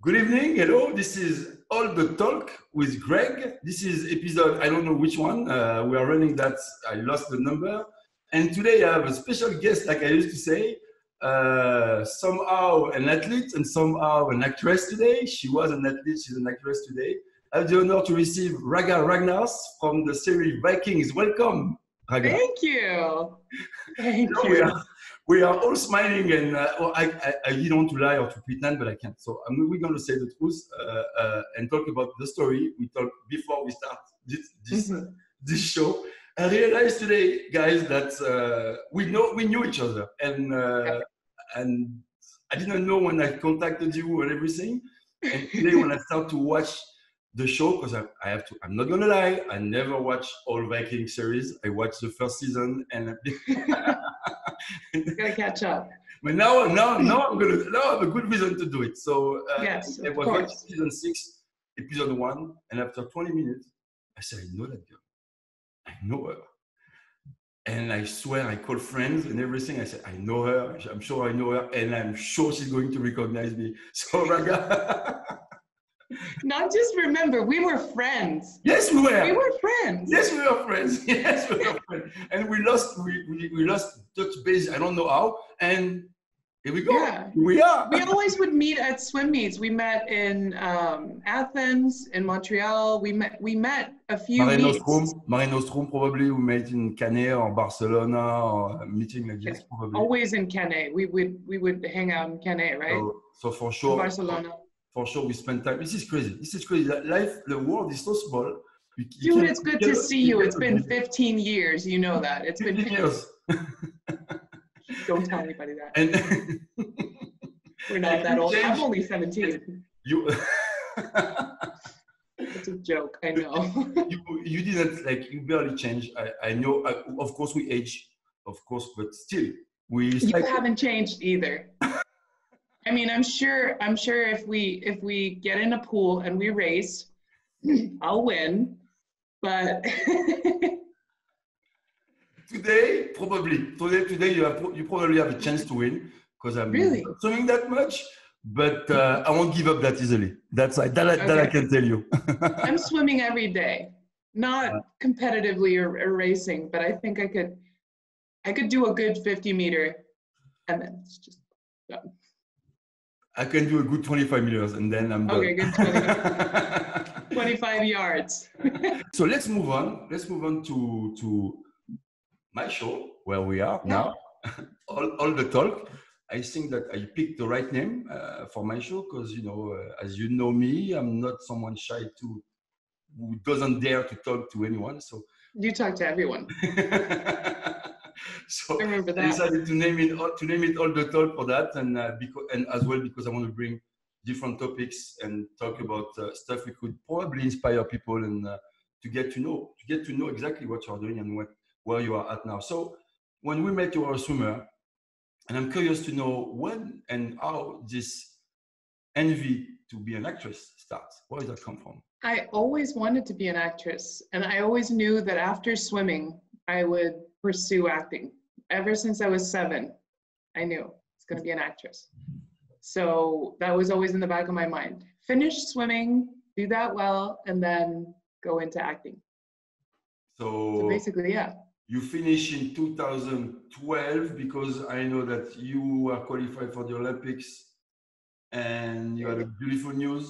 Good evening, hello, this is All The Talk with Greg. This is episode, I don't know which one, we are running that, I lost the number. And today I have a special guest, like I used to say, somehow an athlete and somehow an actress today. She was an athlete, she's an actress today. I have the honor to receive Ragnar Ragnarsson from the series Vikings. Welcome, Ragnar. Thank you. Thank you. We are all smiling, and I don't lie or to pretend, but I can't. So we're going to say the truth and talk about the story we talked before we start this show. I realized today, guys, that we knew each other, and I didn't know when I contacted you and everything. And today, when I start to watch the show, because I have to, I'm not going to lie, I never watched all Viking series. I watched the first season and. Gotta catch up. But now I have a good reason to do it. So yes, I was watching season 6, episode 1, and after 20 minutes, I said, I know that girl. I know her. And I swear, I called friends and everything. I said, I know her. I'm sure I know her, and I'm sure she's going to recognize me. So Raga. Not just remember, we were friends. Yes, we were. We were friends. Yes, we were friends. Yes, we were friends. And we lost touch base. I don't know how. And here we go. Yeah. We are. We always would meet at swim meets. We met in Athens, in Montreal. We met a few. Marino Strum, probably. We met in Canet or Barcelona or a meeting like this. Probably. Always in Canet. We would hang out in Canet, right? So for sure. In Barcelona. For sure, we spend time. This is crazy. Life, the world is so small. Dude, it's good to see you. It's been 15 years. You know that. It's been 15 years. Don't tell anybody that. And we're not that old. I'm only 17. You. It's a joke. I know. You didn't, like, you barely changed. I know. Of course, we age. Of course, but still, you haven't changed either. I mean, I'm sure if we get in a pool and we race, I'll win, but. Today you probably have a chance to win, because I'm not swimming that much, but I won't give up that easily. That I can tell you. I'm swimming every day, not competitively or racing, but I think I could do a good 50 meter and then it's just done. I can do a good 25 meters and then I'm done. Okay, good 25 yards. So let's move on. Let's move on to my show, where we are now. All the Talk. I think that I picked the right name for my show because, you know, as you know me, I'm not someone shy who doesn't dare to talk to anyone. So you talk to everyone. So I decided to name it All The Talk for that, and as well because I want to bring different topics and talk about stuff we could probably inspire people and to get to know exactly what you are doing and where you are at now. So when we met, you were a swimmer, and I'm curious to know when and how this envy to be an actress starts. Where does that come from? I always wanted to be an actress, and I always knew that after swimming, I would pursue acting. Ever since I was 7, I knew it's going to be an actress. So that was always in the back of my mind. Finish swimming, do that well, and then go into acting. So basically, yeah. You finish in 2012 because I know that you were qualified for the Olympics and you had a beautiful news.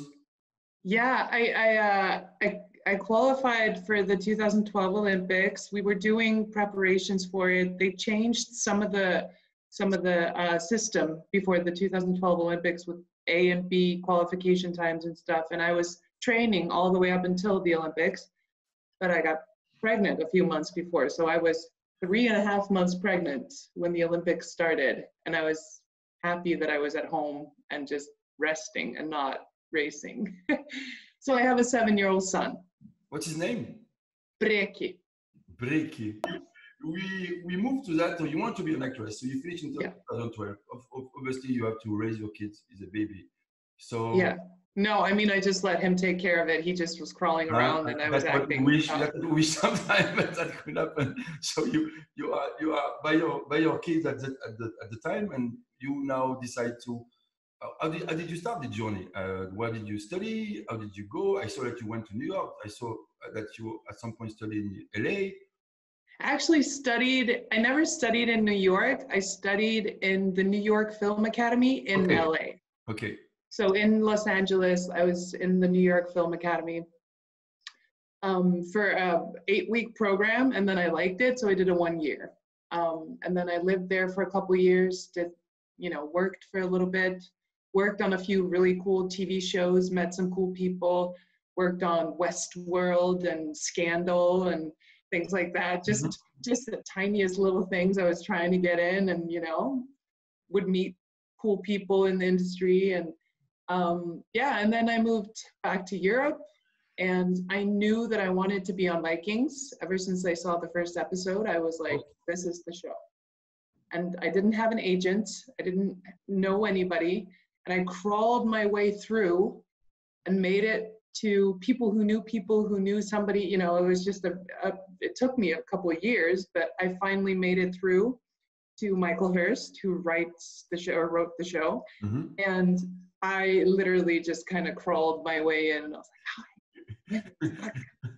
Yeah, I qualified for the 2012 Olympics. We were doing preparations for it. They changed some of the system before the 2012 Olympics with A and B qualification times and stuff. And I was training all the way up until the Olympics, but I got pregnant a few months before. So I was 3.5 months pregnant when the Olympics started. And I was happy that I was at home and just resting and not racing. So I have a 7-year-old son. What's his name? Breki. We moved to that. So you want to be an actress. So you finish in 2012. Yeah. Obviously, you have to raise your kids. He's a baby. So yeah. No, I mean, I just let him take care of it. He just was crawling around, and I was acting. We sometimes that could happen. So you are by your kids at the time, and you now decide to How did you start the journey? Where did you study? How did you go? I saw that you went to New York. I saw that you at some point studied in LA. I actually studied, I never studied in New York. I studied in the New York Film Academy in LA. Okay. So in Los Angeles, I was in the New York Film Academy for an 8-week program, and then I liked it, so I did a 1 year. And then I lived there for a couple years, did, you know, worked for a little bit, worked on a few really cool TV shows, met some cool people, worked on Westworld and Scandal and things like that. Just the tiniest little things I was trying to get in, and, you know, would meet cool people in the industry. And yeah, and then I moved back to Europe, and I knew that I wanted to be on Vikings. Ever since I saw the first episode, I was like, this is the show. And I didn't have an agent. I didn't know anybody. And I crawled my way through and made it to people who knew somebody. You know, it was just it took me a couple of years, but I finally made it through to Michael Hurst, who writes the show, or wrote the show. And I literally just kind of crawled my way in, and I was like, hi,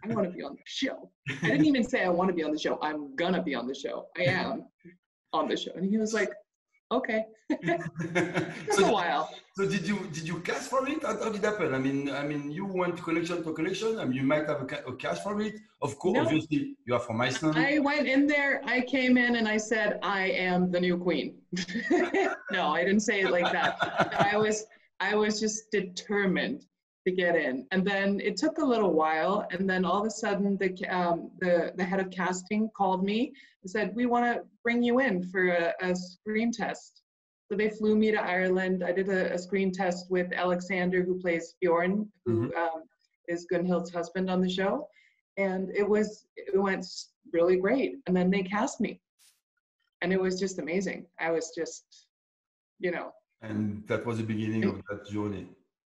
I want to be on the show. I didn't even say I want to be on the show. I'm going to be on the show. I am on the show. And he was like, okay. Took a while. So did you cash for it? How did it happen? I mean, you went collection to collection. I mean, you might have a cash for it. Of course, no. Obviously, you are from Iceland. I went in there. I came in and I said, I am the new queen. No, I didn't say it like that. I was just determined to get in. And then it took a little while. And then all of a sudden, the head of casting called me and said, we want to bring you in for a screen test. So they flew me to Ireland. I did a screen test with Alexander, who plays Bjorn, who is Gunnhild's husband on the show. And it went really great. And then they cast me. And it was just amazing. I was just, you know. And that was the beginning of that journey.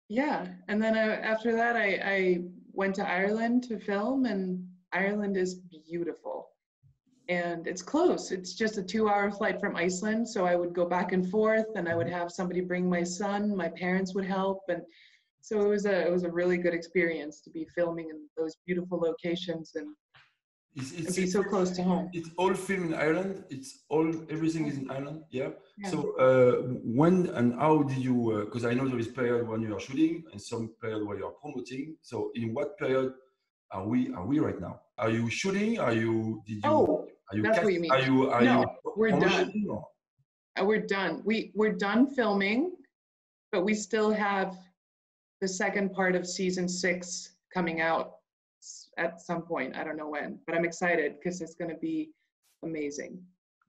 Yeah, and then after that, I went to Ireland to film, and Ireland is beautiful. And it's close. It's just a 2-hour flight from Iceland, so I would go back and forth, and I would have somebody bring my son. My parents would help, and so it was a really good experience to be filming in those beautiful locations and be so close to home. It's all filmed in Ireland. Everything is in Ireland. Yeah. So when and how do you? Because I know there is period when you are shooting and some period where you are promoting. So in what period are we right now? Are you shooting? We're done. We're done filming, but we still have the second part of season 6 coming out at some point. I don't know when, but I'm excited because it's going to be amazing.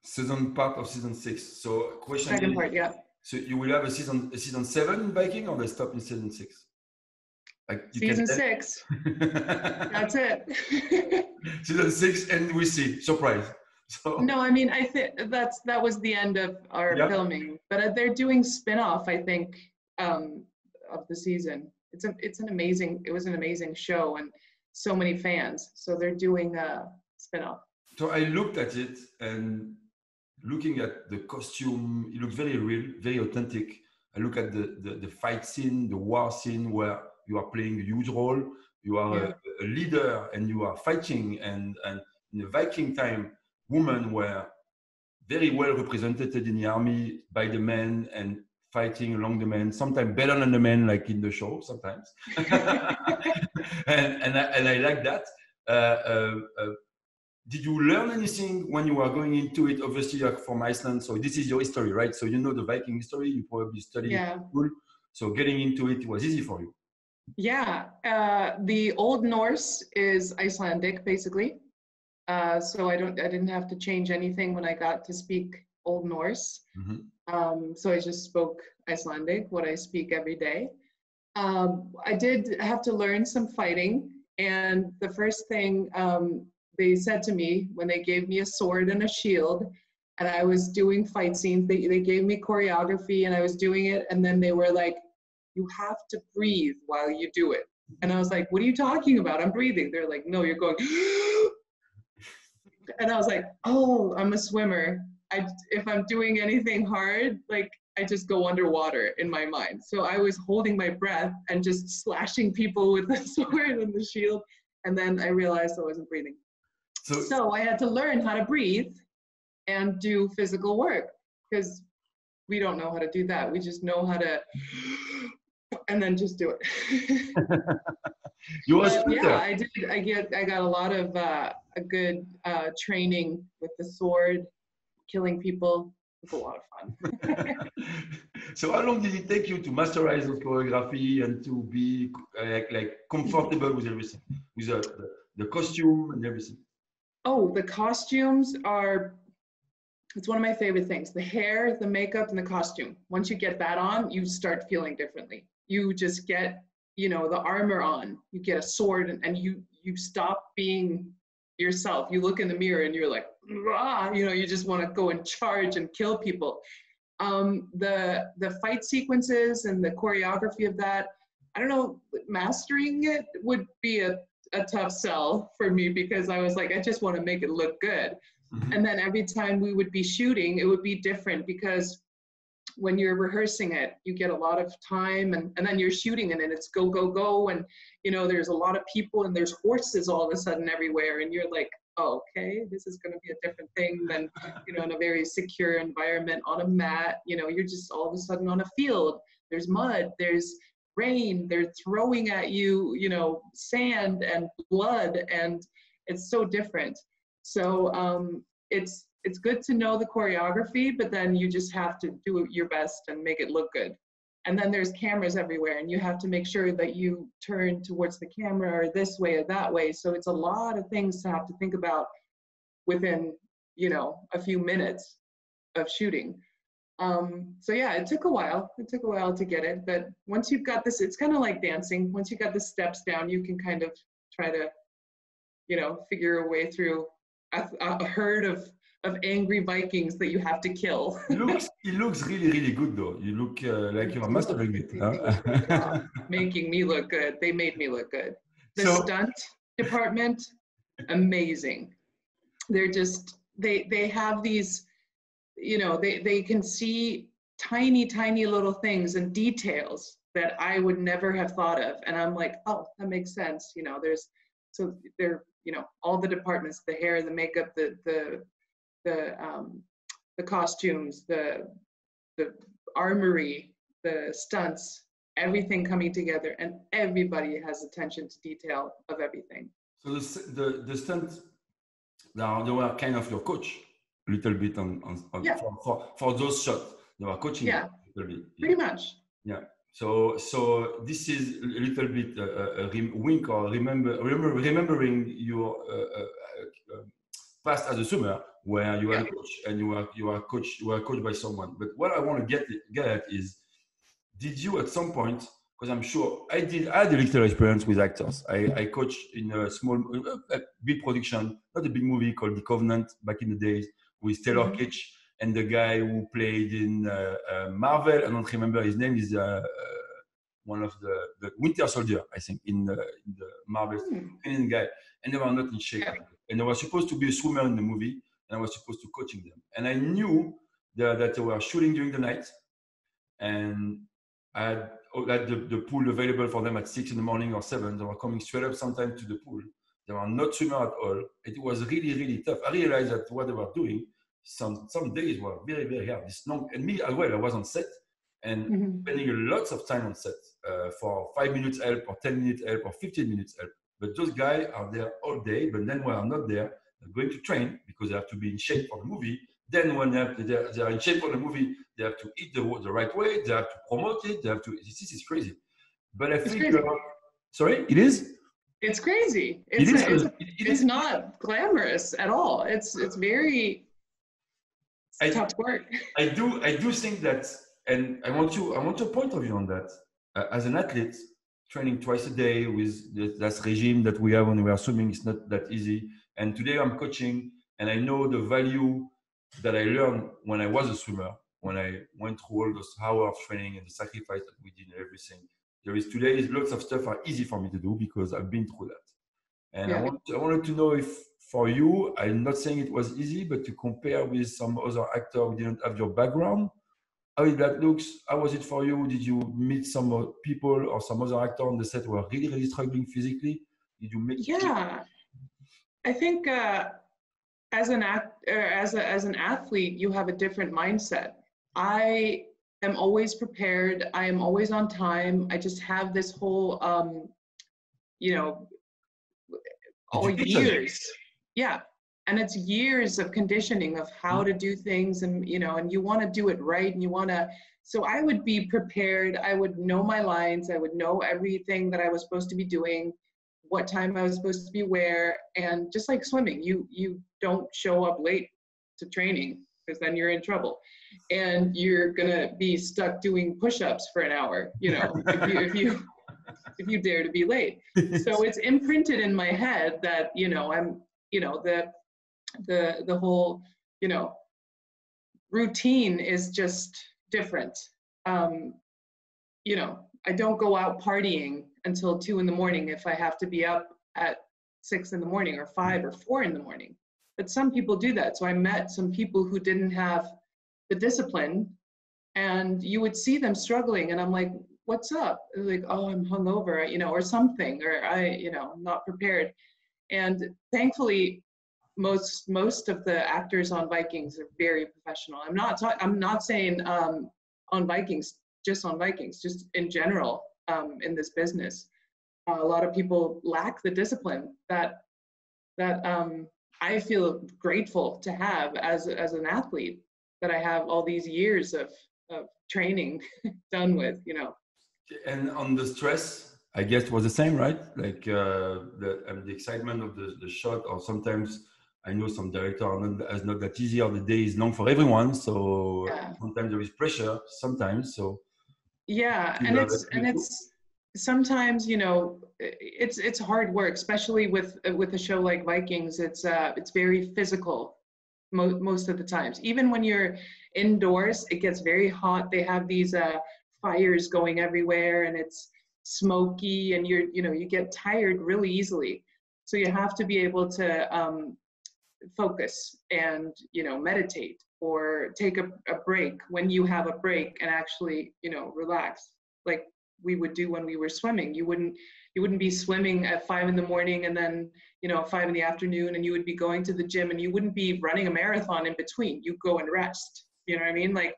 Second part of season 6. So question. Second part, yeah. So you will have a season 7 in Viking, or they stop in season 6? Like season 6. That's it. Season 6, and we see surprise. So. No, I mean, I think that was the end of our filming, but they're doing spin-off, I think, of the season. It was an amazing show, and so many fans, so they're doing a spin-off. So I looked at it, and looking at the costume, it looked very real, very authentic. I look at the fight scene, the war scene, where you are playing a huge role. You are a leader, and you are fighting. And in the Viking time, women were very well represented in the army by the men, and fighting along the men, sometimes better than the men, like in the show, sometimes. and I like that. Did you learn anything when you were going into it? Obviously, you're from Iceland, so this is your history, right? So you know the Viking history, you probably studied in school. So getting into it was easy for you. Yeah, the Old Norse is Icelandic, basically. So I didn't have to change anything when I got to speak Old Norse. So I just spoke Icelandic, what I speak every day. I did have to learn some fighting, and the first thing they said to me when they gave me a sword and a shield, and I was doing fight scenes, they gave me choreography, and I was doing it, and then they were like, you have to breathe while you do it. And I was like, what are you talking about? I'm breathing. They're like, no, you're going. And I was like, oh, I'm a swimmer. If I'm doing anything hard, like I just go underwater in my mind. So I was holding my breath and just slashing people with the sword and the shield. And then I realized I wasn't breathing. So I had to learn how to breathe and do physical work, because we don't know how to do that. We just know how to, and then just do it. I did. I got a lot of a good training with the sword, killing people. It's a lot of fun. So how long did it take you to masterize the choreography and to be like comfortable with everything, with the costume and everything? Oh, the costumes are, it's one of my favorite things. The hair, the makeup, and the costume. Once you get that on, you start feeling differently. You just get, you know, the armor on. You get a sword and you stop being yourself. You look in the mirror and you're like, rah! You know, you just want to go and charge and kill people. The fight sequences and the choreography of that, I don't know, mastering it would be a tough sell for me, because I was like, I just want to make it look good. Mm-hmm. And then every time we would be shooting, it would be different, because when you're rehearsing it, you get a lot of time, and then you're shooting and then it's go, go, go. And, you know, there's a lot of people and there's horses all of a sudden everywhere. And you're like, oh, okay, this is going to be a different thing than, you know, in a very secure environment on a mat. You know, you're just all of a sudden on a field. There's mud, there's rain, they're throwing at you, you know, sand and blood, and it's so different. So it's good to know the choreography, but then you just have to do your best and make it look good. And then there's cameras everywhere, and you have to make sure that you turn towards the camera or this way or that way. So it's a lot of things to have to think about within, you know, a few minutes of shooting. So yeah, it took a while. It took a while to get it, but once you've got this, it's kind of like dancing. Once you've got the steps down, you can kind of try to, you know, figure a way through a herd of angry Vikings that you have to kill. It looks really, really good, though. You look like you're mastering it. Huh? Making me look good. They made me look good. Stunt department, amazing. They're just, they have these, you know, they can see tiny, tiny little things and details that I would never have thought of. And I'm like, oh, that makes sense. You know, they're, you know, all the departments, the hair, the makeup, the costumes, the armory, the stunts, everything coming together, and everybody has attention to detail of everything. So the stunts, now they were kind of your coach a little bit on yeah. for those shots. They were coaching yeah. a little bit. Pretty much. Yeah. So this is a little bit a wink or remembering your past as a swimmer, where you are yeah. coach and you are coached by someone. But what I want to get at is, did you at some point? Because I'm sure I had a little experience with actors. I coached in a small, a big production, not a big movie called The Covenant back in the days with Taylor mm-hmm. Kitsch. And the guy who played in Marvel, I don't remember his name, is one of the Winter Soldier, I think, in the Marvel Canadian guy. And they were not in shape. And they were supposed to be a swimmer in the movie, and I was supposed to coaching them. And I knew that they were shooting during the night, and I had the pool available for them at 6 in the morning or 7. They were coming straight up sometime to the pool. They were not swimmer at all. It was really, really tough. I realized that what they were doing, some days were very, very hard. It's long, and me as well, I was on set and mm-hmm. spending lots of time on set for 5 minutes help or 10 minutes help or 15 minutes help. But those guys are there all day, but then when I'm not there, they're going to train because they have to be in shape for the movie. Then when they are in shape for the movie, they have to eat the right way, they have to promote it, they have to, this is crazy. But I think, sorry, it is? It's crazy. It's not glamorous at all. It's very... I do think that, and I want your point of view on that. As an athlete, training twice a day with that regime that we have when we are swimming, it's not that easy. And today I'm coaching, and I know the value that I learned when I was a swimmer, when I went through all those hours of training and the sacrifice that we did and everything. Today is lots of stuff are easy for me to do because I've been through that. And yeah. I wanted to know if, for you, I'm not saying it was easy, but to compare with some other actor who didn't have your background, how it that looks, how was it for you? Did you meet some people or some other actor on the set who are really, really struggling physically? Did you meet? Yeah, I think as an athlete, you have a different mindset. I am always prepared. I am always on time. I just have this whole, you know, all years. Yeah. And it's years of conditioning of how to do things, and you know, and you want to do it right, and you want to. So I would be prepared. I would know my lines. I would know everything that I was supposed to be doing, what time I was supposed to be where, and just like swimming, you don't show up late to training because then you're in trouble, and you're gonna be stuck doing push-ups for an hour. You know, if you dare to be late. So it's imprinted in my head that you know the whole, you know, routine is just different. You know, I don't go out partying until 2 in the morning if I have to be up at 6 in the morning or 5 or 4 in the morning. But some people do that. So I met some people who didn't have the discipline, and you would see them struggling, and I'm like, what's up? Like, oh, I'm hungover, you know, or something, or you know, I'm not prepared. And thankfully, most of the actors on Vikings are very professional. I'm not saying on Vikings, just in general, in this business, a lot of people lack the discipline that I feel grateful to have as an athlete, that I have all these years of training done with, you know. And on the stress, I guess it was the same, right? Like the excitement of the shot, or sometimes. I know some directors are not that easy, or the day is long for everyone, so yeah. Sometimes there is pressure, sometimes, so. Yeah, and it's sometimes, you know, it's hard work, especially with a show like Vikings. It's very physical most of the times. Even when you're indoors, it gets very hot. They have these fires going everywhere, and it's smoky, and you get tired really easily. So you have to be able to, focus and, you know, meditate or take a break when you have a break, and actually, you know, relax like we would do when we were swimming. You wouldn't be swimming at 5 in the morning and then, you know, 5 in the afternoon, and you would be going to the gym, and you wouldn't be running a marathon in between. You go and rest, you know what I mean? Like,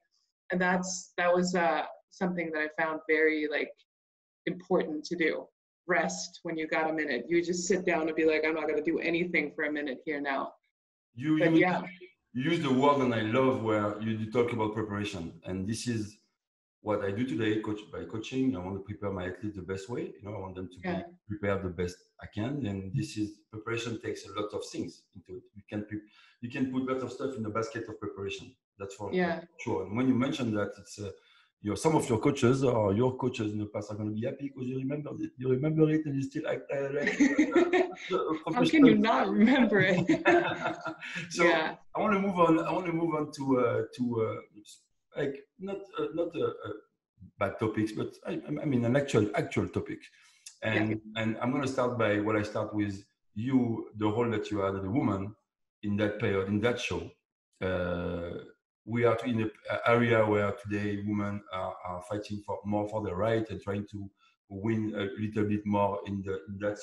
and that was something that I found very, like, important to do. Rest when you got a minute. You just sit down and be like, I'm not going to do anything for a minute here now. You use the word, and I love where you talk about preparation. And this is what I do today, by coaching. I want to prepare my athletes the best way. You know, I want them to be prepared the best I can. And this is, preparation takes a lot of things into it. You can put lots of stuff in the basket of preparation. That's for sure. And when you mention that, it's some of your coaches, or your coaches in the past, are going to be happy because you remember it, and you still act like how can you not remember it? So yeah. I want to move on to like not bad topics, but I mean an actual topic. And I'm going to start by what I start with you, the role that you had as a woman in that period, in that show. We are in an area where today women are fighting more for their right, and trying to win a little bit more in that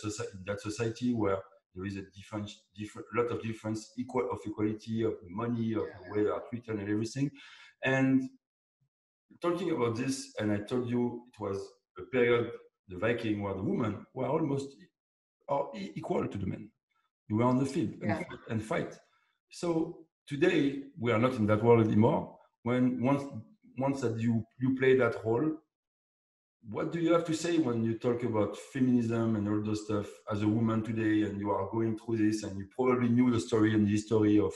society where there is a lot of difference of equality, of money, of the way they are treated and everything. And talking about this, and I told you it was a period, the Viking, where the women were almost equal to the men. You were on the field and fight. So today, we are not in that world anymore. When once that you play that role, what do you have to say when you talk about feminism and all those stuff as a woman today, and you are going through this, and you probably knew the story and the history of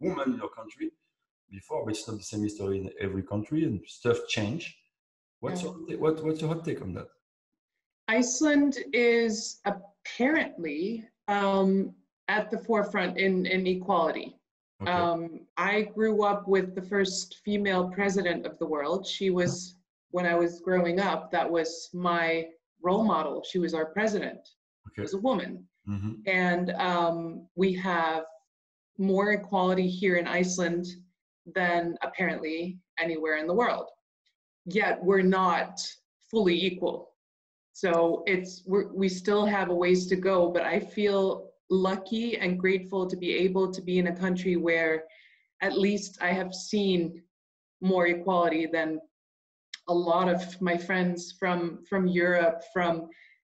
women in your country before, but it's not the same history in every country, and stuff change. What's your hot take on that? Iceland is apparently at the forefront in equality. Okay. I grew up with the first female president of the world. She was, when I was growing up, that was my role model. She was our president. Okay. She was a woman. Mm-hmm. And we have more equality here in Iceland than apparently anywhere in the world. Yet we're not fully equal. So it's, we still have a ways to go, but I feel lucky and grateful to be able to be in a country where at least I have seen more equality than a lot of my friends from Europe,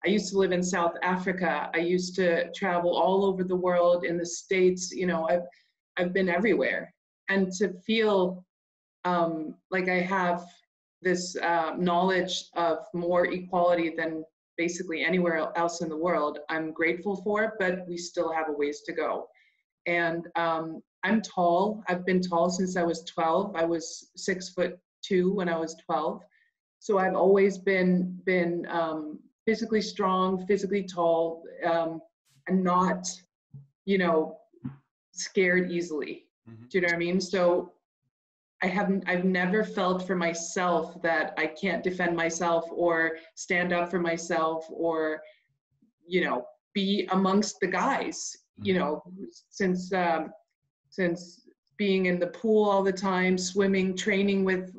I used to live in South Africa. I used to travel all over the world, in the States, you know, I've been everywhere. And to feel like I have this knowledge of more equality than basically anywhere else in the world, I'm grateful for, but we still have a ways to go. And I'm tall. I've been tall since I was 12. I was 6'2" when I was 12. So I've always been physically strong, physically tall, and not, you know, scared easily. Mm-hmm. Do you know what I mean? So I've never felt for myself that I can't defend myself or stand up for myself or, you know, be amongst the guys, mm-hmm. you know, since being in the pool all the time, swimming, training with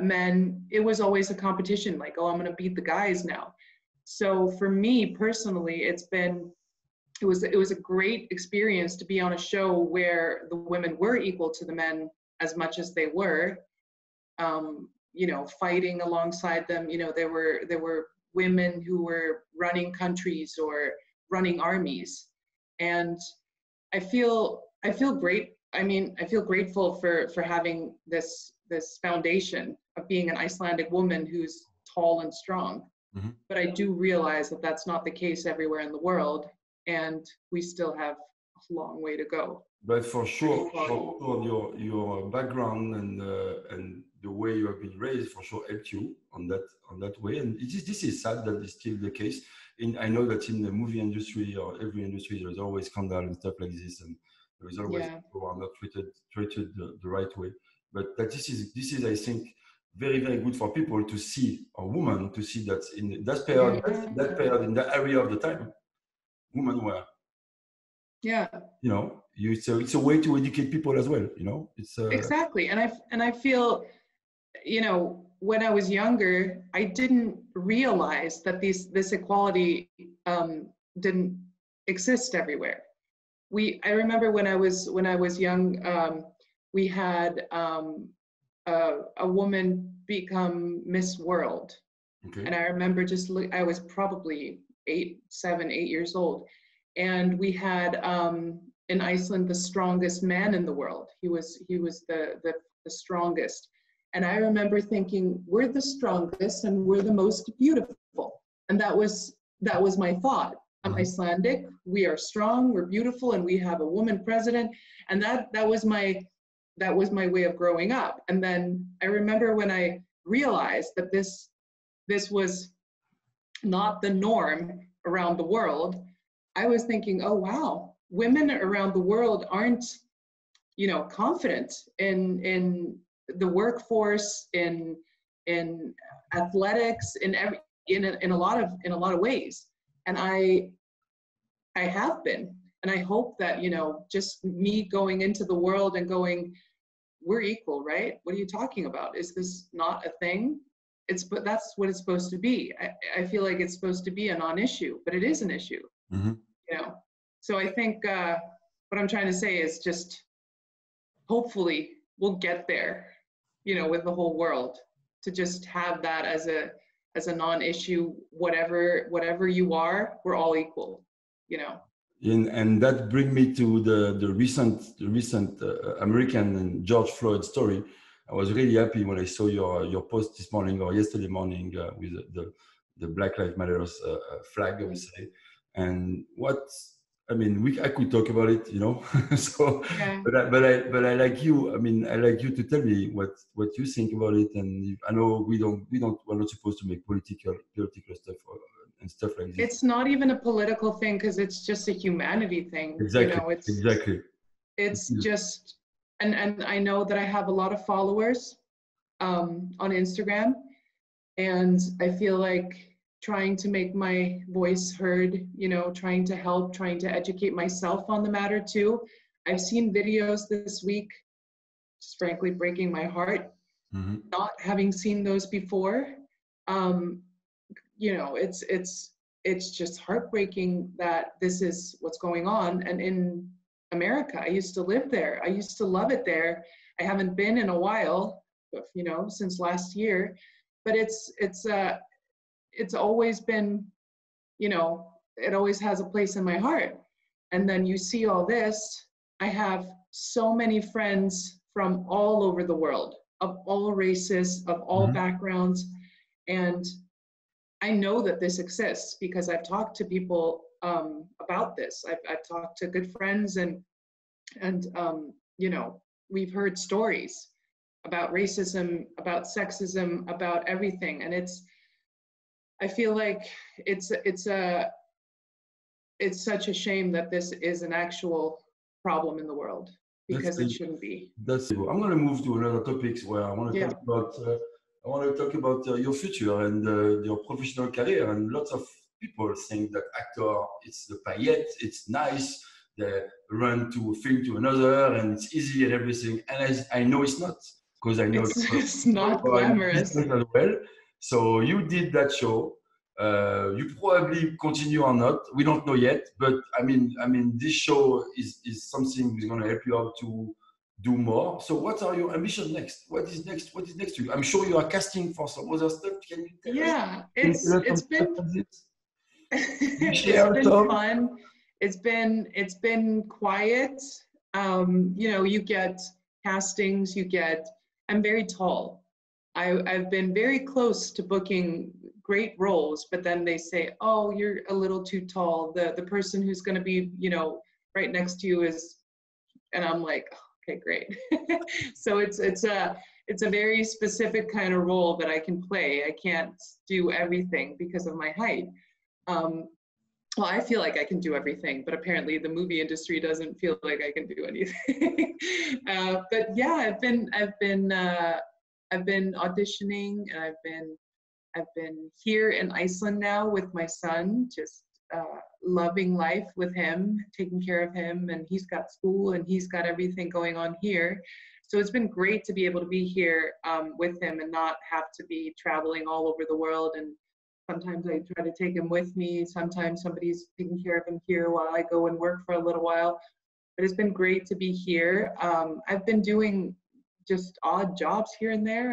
men, it was always a competition, like, oh, I'm gonna beat the guys now. So for me personally, it was a great experience to be on a show where the women were equal to the men as much as they were, you know, fighting alongside them. You know, there were women who were running countries or running armies, and I feel great. I mean, I feel grateful for having this foundation of being an Icelandic woman who's tall and strong. Mm-hmm. But I do realize that that's not the case everywhere in the world, and we still have a long way to go. But for sure, your background and the way you have been raised for sure helped you on that way. And this is sad that it's still the case. I know that in the movie industry or every industry, there's always scandal and stuff like this, and there is always people who are not treated the right way. But that this is I think very, very good for people to see, or women to see, that in that period, that period in that area of the time, women were. Yeah. You know, so it's a way to educate people as well. You know, it's exactly. And I feel, you know, when I was younger, I didn't realize that this equality didn't exist everywhere. I remember when I was young, we had. A woman become Miss World. Okay. And I remember I was probably 8 years old. And we had, in Iceland, the strongest man in the world. He was the strongest. And I remember thinking, we're the strongest and we're the most beautiful. And that was my thought. I'm Icelandic, we are strong, we're beautiful, and we have a woman president. And that was my way of growing up. And then I remember when I realized that this was not the norm around the world, I was thinking, oh, wow, women around the world aren't, you know, confident in the workforce, in athletics, in a lot of ways. And I have been. And I hope that, you know, just me going into the world and going, we're equal, right? What are you talking about? Is this not a thing? But that's what it's supposed to be. I feel like it's supposed to be a non-issue, but it is an issue, mm-hmm. you know? So I think what I'm trying to say is just hopefully we'll get there, you know, with the whole world, to just have that as a non-issue. Whatever you are, we're all equal, you know? And that brings me to the recent American and George Floyd story. I was really happy when I saw your post this morning or yesterday morning with the Black Lives Matter flag, I would say. And I could talk about it, you know. So, yeah. But I like you. I mean, I like you to tell me what you think about it. And I know we're not supposed to make political stuff. And stuff like this. It's not even a political thing, because it's just a humanity thing. Exactly. You know, it's just, and I know that I have a lot of followers on Instagram, and I feel like trying to make my voice heard, you know, trying to help, trying to educate myself on the matter too. I've seen videos this week just frankly breaking my heart, mm-hmm. not having seen those before. You know, it's just heartbreaking that this is what's going on. And in America, I used to live there. I used to love it there. I haven't been in a while, you know, since last year, but it's always been, you know, it always has a place in my heart. And then you see all this. I have so many friends from all over the world, of all races, of all mm-hmm. backgrounds. And I know that this exists because I've talked to people about this. I've talked to good friends and you know, we've heard stories about racism, about sexism, about everything. And I feel like it's such a shame that this is an actual problem in the world, because it shouldn't be. That's it. I'm going to move to another topics where I want to talk about your future and your professional career. And lots of people think that actor, it's the paillette, it's nice, they run to a film to another, and it's easy and everything. And I know it's not, because I know it's not glamorous as well. So you did that show. You probably continue or not. We don't know yet. But I mean, this show is something that's going to help you out to do more. So what are your ambitions next? What is next? What is next to you? I'm sure you are casting for some other stuff. Can you tell us? Yeah, it's been fun. It's been quiet. You know, you get castings. I'm very tall. I've been very close to booking great roles, but then they say, "Oh, you're a little too tall. The person who's going to be, you know, right next to you is," and I'm like, oh, "Okay, great." So it's a very specific kind of role that I can play. I can't do everything because of my height. Well, I feel like I can do everything, but apparently the movie industry doesn't feel like I can do anything. But yeah, I've been auditioning, and I've been here in Iceland now with my son, just loving life with him, taking care of him, and he's got school and he's got everything going on here. So it's been great to be able to be here with him and not have to be traveling all over the world. And sometimes I try to take him with me. Sometimes somebody's taking care of him here while I go and work for a little while. But it's been great to be here. I've been doing just odd jobs here and there.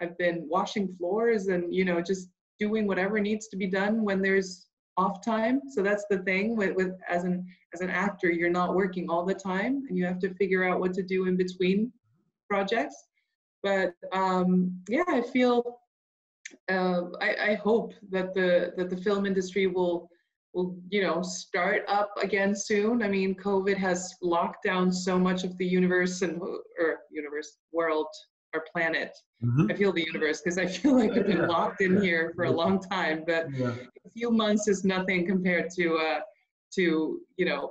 I've been washing floors and, you know, just doing whatever needs to be done when there's off time. So that's the thing with as an actor, you're not working all the time, and you have to figure out what to do in between projects. But yeah, I feel I hope that the film industry will, you know, start up again soon. I mean, COVID has locked down so much of the universe world, our planet. Mm-hmm. I feel the universe, because I feel like I've been locked in here for a long time, but a few months is nothing compared to, you know,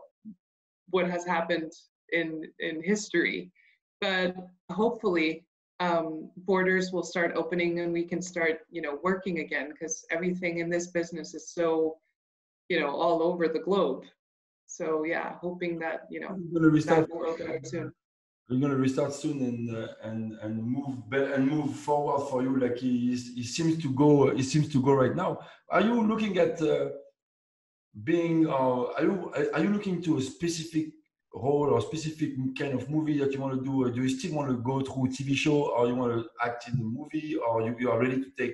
what has happened in history. But hopefully borders will start opening and we can start, you know, working again, because everything in this business is so, you know, all over the globe. So yeah, hoping that, you know, we're going to restart soon and move forward for you. Like he seems to go right now. Are you looking at being? Are you looking to a specific role or specific kind of movie that you want to do? Do you still want to go through TV show, or you want to act in the movie, or you are ready to take?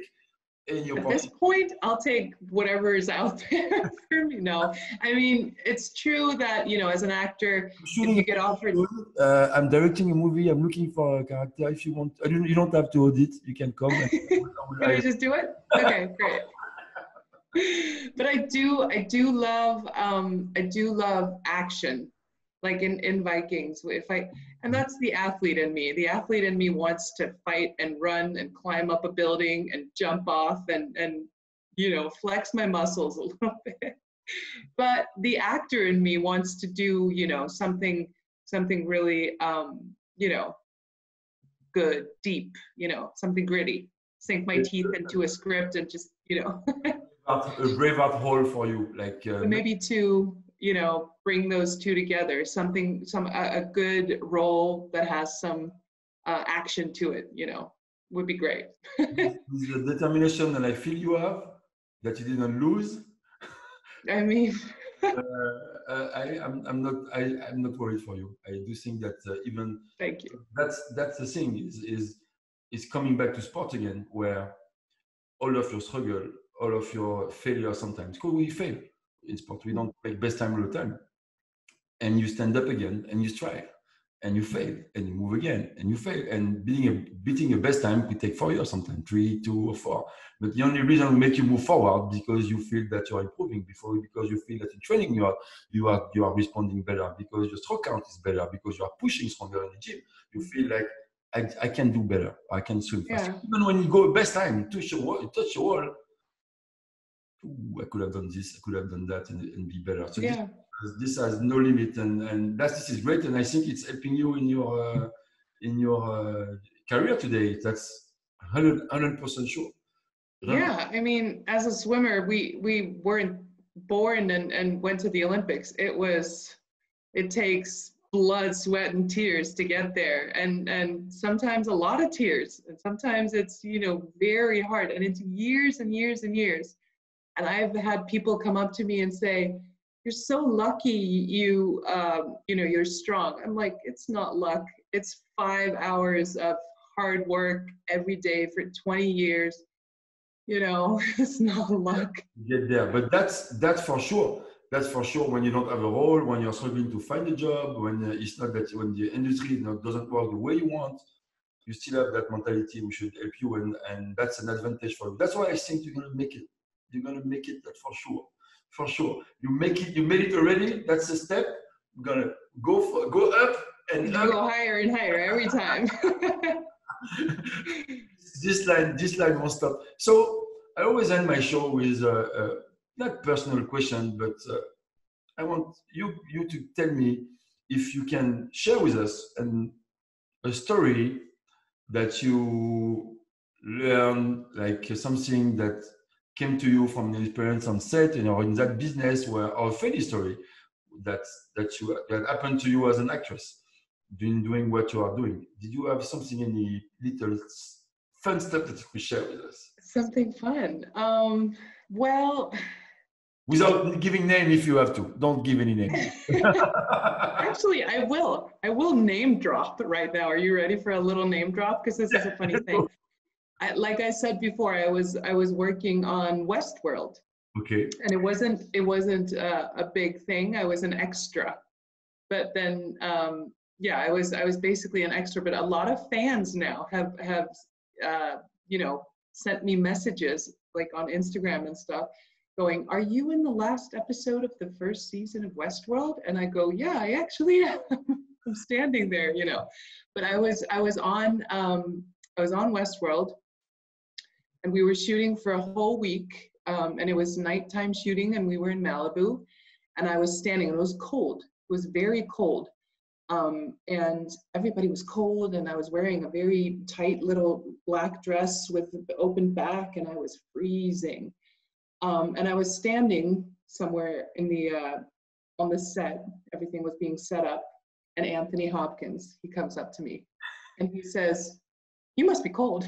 At this point, I'll take whatever is out there for me. No, I mean, it's true that, you know, as an actor, if you get offered... I'm directing a movie, I'm looking for a character. If you want, you don't have to audit, you can come. Can we just do it? Okay, great. But I do love action. Like in Vikings, and that's the athlete in me. The athlete in me wants to fight and run and climb up a building and jump off and you know, flex my muscles a little bit. But the actor in me wants to do, you know, something really, you know, good, deep, you know, something gritty. Sink my teeth into a script and just, you know. A brave up hole for you, like. Maybe two. you know, bring those two together, something, a good role that has some action to it, you know, would be great. The determination that I feel you have, that you didn't lose. I mean, I'm not worried for you. I do think that even thank you. That's the thing is coming back to sport again, where all of your struggle, all of your failure sometimes, because we fail in sport, we don't make best time all the time, and you stand up again and you strive and you fail and you move again and you fail, and beating a best time could take 4 years sometimes, 3, 2, or 4, but the only reason we make you move forward because you feel that you're improving, before because you feel that in training you are responding better, because your stroke count is better, because you are pushing stronger in the gym, you feel like I can do better, I can swim faster. Yeah. Even when you go best time, touch your wall, I could have done this, I could have done that, and be better. So yeah. This has no limit, and this is great, and I think it's helping you in your career today. That's 100% sure. Yeah, I mean, as a swimmer, we weren't born and went to the Olympics. It takes blood, sweat, and tears to get there, and sometimes a lot of tears, and sometimes it's, you know, very hard, and it's years and years and years. And I've had people come up to me and say, "You're so lucky. You're strong." I'm like, "It's not luck. It's 5 hours of hard work every day for 20 years. You know, it's not luck." Get there, but that's for sure. That's for sure. When you don't have a role, when you're struggling to find a job, when it's not that, when the industry doesn't work the way you want, you still have that mentality. We should help you, and that's an advantage for you. That's why I think you're gonna make it. You're gonna make it. That's for sure. For sure, you make it. You made it already. That's a step. We're gonna go up and up. Go higher and higher every time. This line won't stop. So I always end my show with not personal question, but I want you to tell me if you can share with us a story that you learned, like something that came to you from the experience on set, you know, in that business, where or funny story that happened to you as an actress doing what you are doing. Did you have something, any little fun stuff that you could share with us? Something fun. Well, without giving name, if you have to. Don't give any name. Actually, I will name drop right now. Are you ready for a little name drop? Because this is a funny thing. Like I said before, I was working on Westworld. Okay. And it wasn't a big thing. I was an extra, but then I was basically an extra. But a lot of fans now have sent me messages, like on Instagram and stuff, going, "Are you in the last episode of the first season of Westworld?" And I go, "Yeah, I actually am." I'm standing there, you know. But I was on Westworld. And we were shooting for a whole week, and it was nighttime shooting, and we were in Malibu, and I was standing, and it was cold. It was very cold, and everybody was cold, and I was wearing a very tight little black dress with the open back, and I was freezing. And I was standing somewhere on the set. Everything was being set up, and Anthony Hopkins, he comes up to me, and he says, "You must be cold."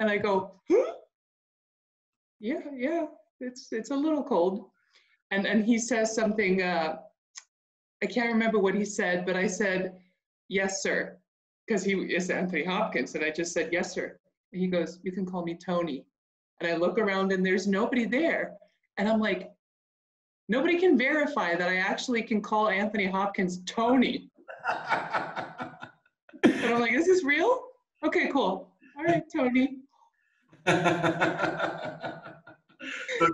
And I go, "Huh? Yeah, it's a little cold." And he says something, I can't remember what he said, but I said, "Yes, sir," because he is Anthony Hopkins, and I just said, "Yes, sir." And he goes, "You can call me Tony." And I look around, and there's nobody there. And I'm like, nobody can verify that I actually can call Anthony Hopkins Tony. And I'm like, is this real? Okay, cool. All right, Tony.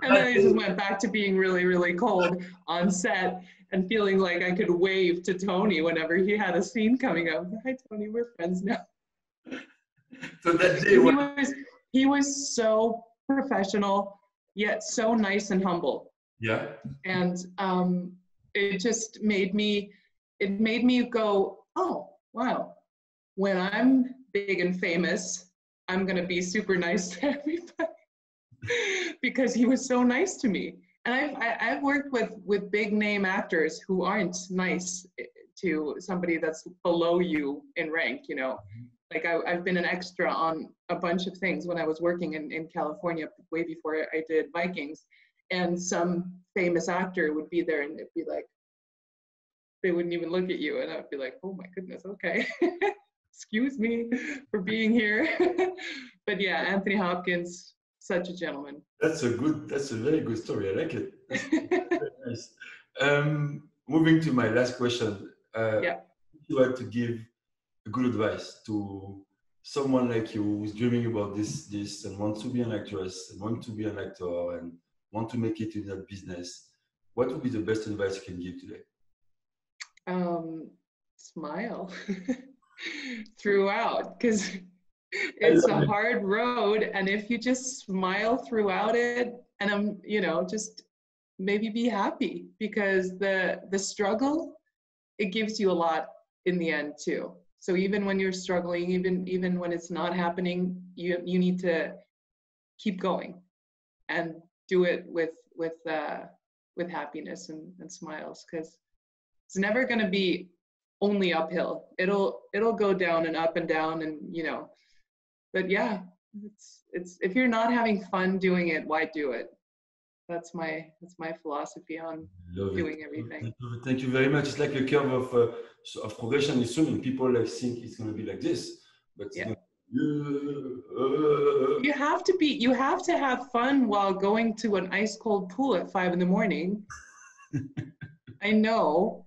And then I just went back to being really, really cold on set and feeling like I could wave to Tony whenever he had a scene coming up. "Hi, Tony, we're friends now." So that day he was so professional, yet so nice and humble. Yeah. And it just made me go, "Oh, wow. When I'm big and famous, I'm gonna be super nice to everybody," because he was so nice to me. And I've worked with big name actors who aren't nice to somebody that's below you in rank, you know. Like I've been an extra on a bunch of things when I was working in California way before I did Vikings, and some famous actor would be there and it'd be like, they wouldn't even look at you, and I'd be like, oh my goodness, okay. Excuse me for being here. But yeah, Anthony Hopkins, such a gentleman. That's a very good story. I like it. Very nice. Moving to my last question. Yeah. If you had to give good advice to someone like you who's dreaming about this and wants to be an actress and wants to be an actor and want to make it in that business, what would be the best advice you can give today? Smile throughout, because it's a hard road, and if you just smile throughout it, and you know, just maybe be happy, because the struggle, it gives you a lot in the end too. So even when you're struggling, even when it's not happening, you need to keep going and do it with happiness and smiles, because it's never going to be only uphill. It'll go down and up and down, and you know. But yeah, it's if you're not having fun doing it, why do it? That's my philosophy on doing everything. Thank you very much. It's like a curve of progression in swimming. People like think it's going to be like this, but yeah. You have to have fun while going to an ice cold pool at 5 in the morning. I know.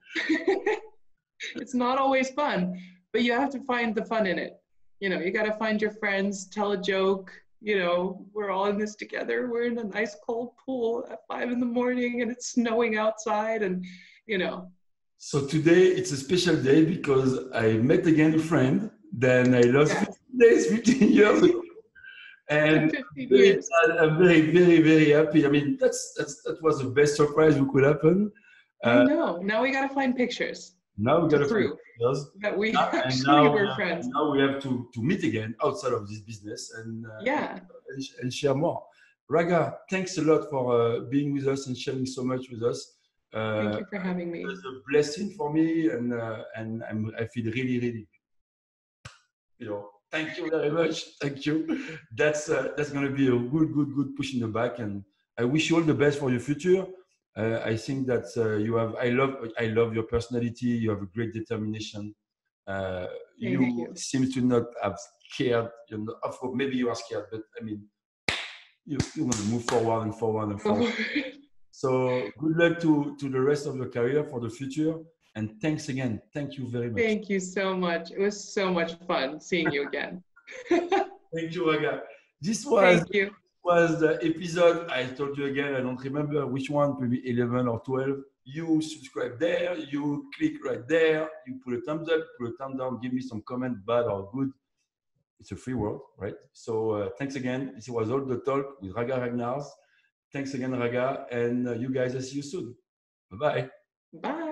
It's not always fun, but you have to find the fun in it. You know, you got to find your friends, tell a joke, you know, we're all in this together. We're in an ice cold pool at 5 in the morning and it's snowing outside, and, you know. So today it's a special day because I met again a friend, then I lost 15 years ago. And 15 years. I'm very, very, very happy. I mean, that was the best surprise that could happen. I know. Now we got to find pictures. Now we got to prove that we were friends. Now we have to meet again outside of this business and share more. Ragnar, thanks a lot for being with us and sharing so much with us. Thank you for having me. It was a blessing for me, and I feel really, really, you know, thank you very much. Thank you. That's going to be a good push in the back, and I wish you all the best for your future. I think that you have. I love your personality. You have a great determination. You seem to not have scared. You know, of course, maybe you are scared, but I mean, you want to move forward and forward and forward. So good luck to the rest of your career for the future. And thanks again. Thank you very much. Thank you so much. It was so much fun seeing you again. Thank you, Ragnar. This was the episode. I told you again, I don't remember which one, maybe 11 or 12. You subscribe there, you click right there, you put a thumbs up, put a thumbs down, give me some comment, bad or good. It's a free world, right? So thanks again. This was All The Talk with Ragnar Ragnarsson. Thanks again, Ragnar, and you guys, I'll see you soon. Bye-bye. Bye.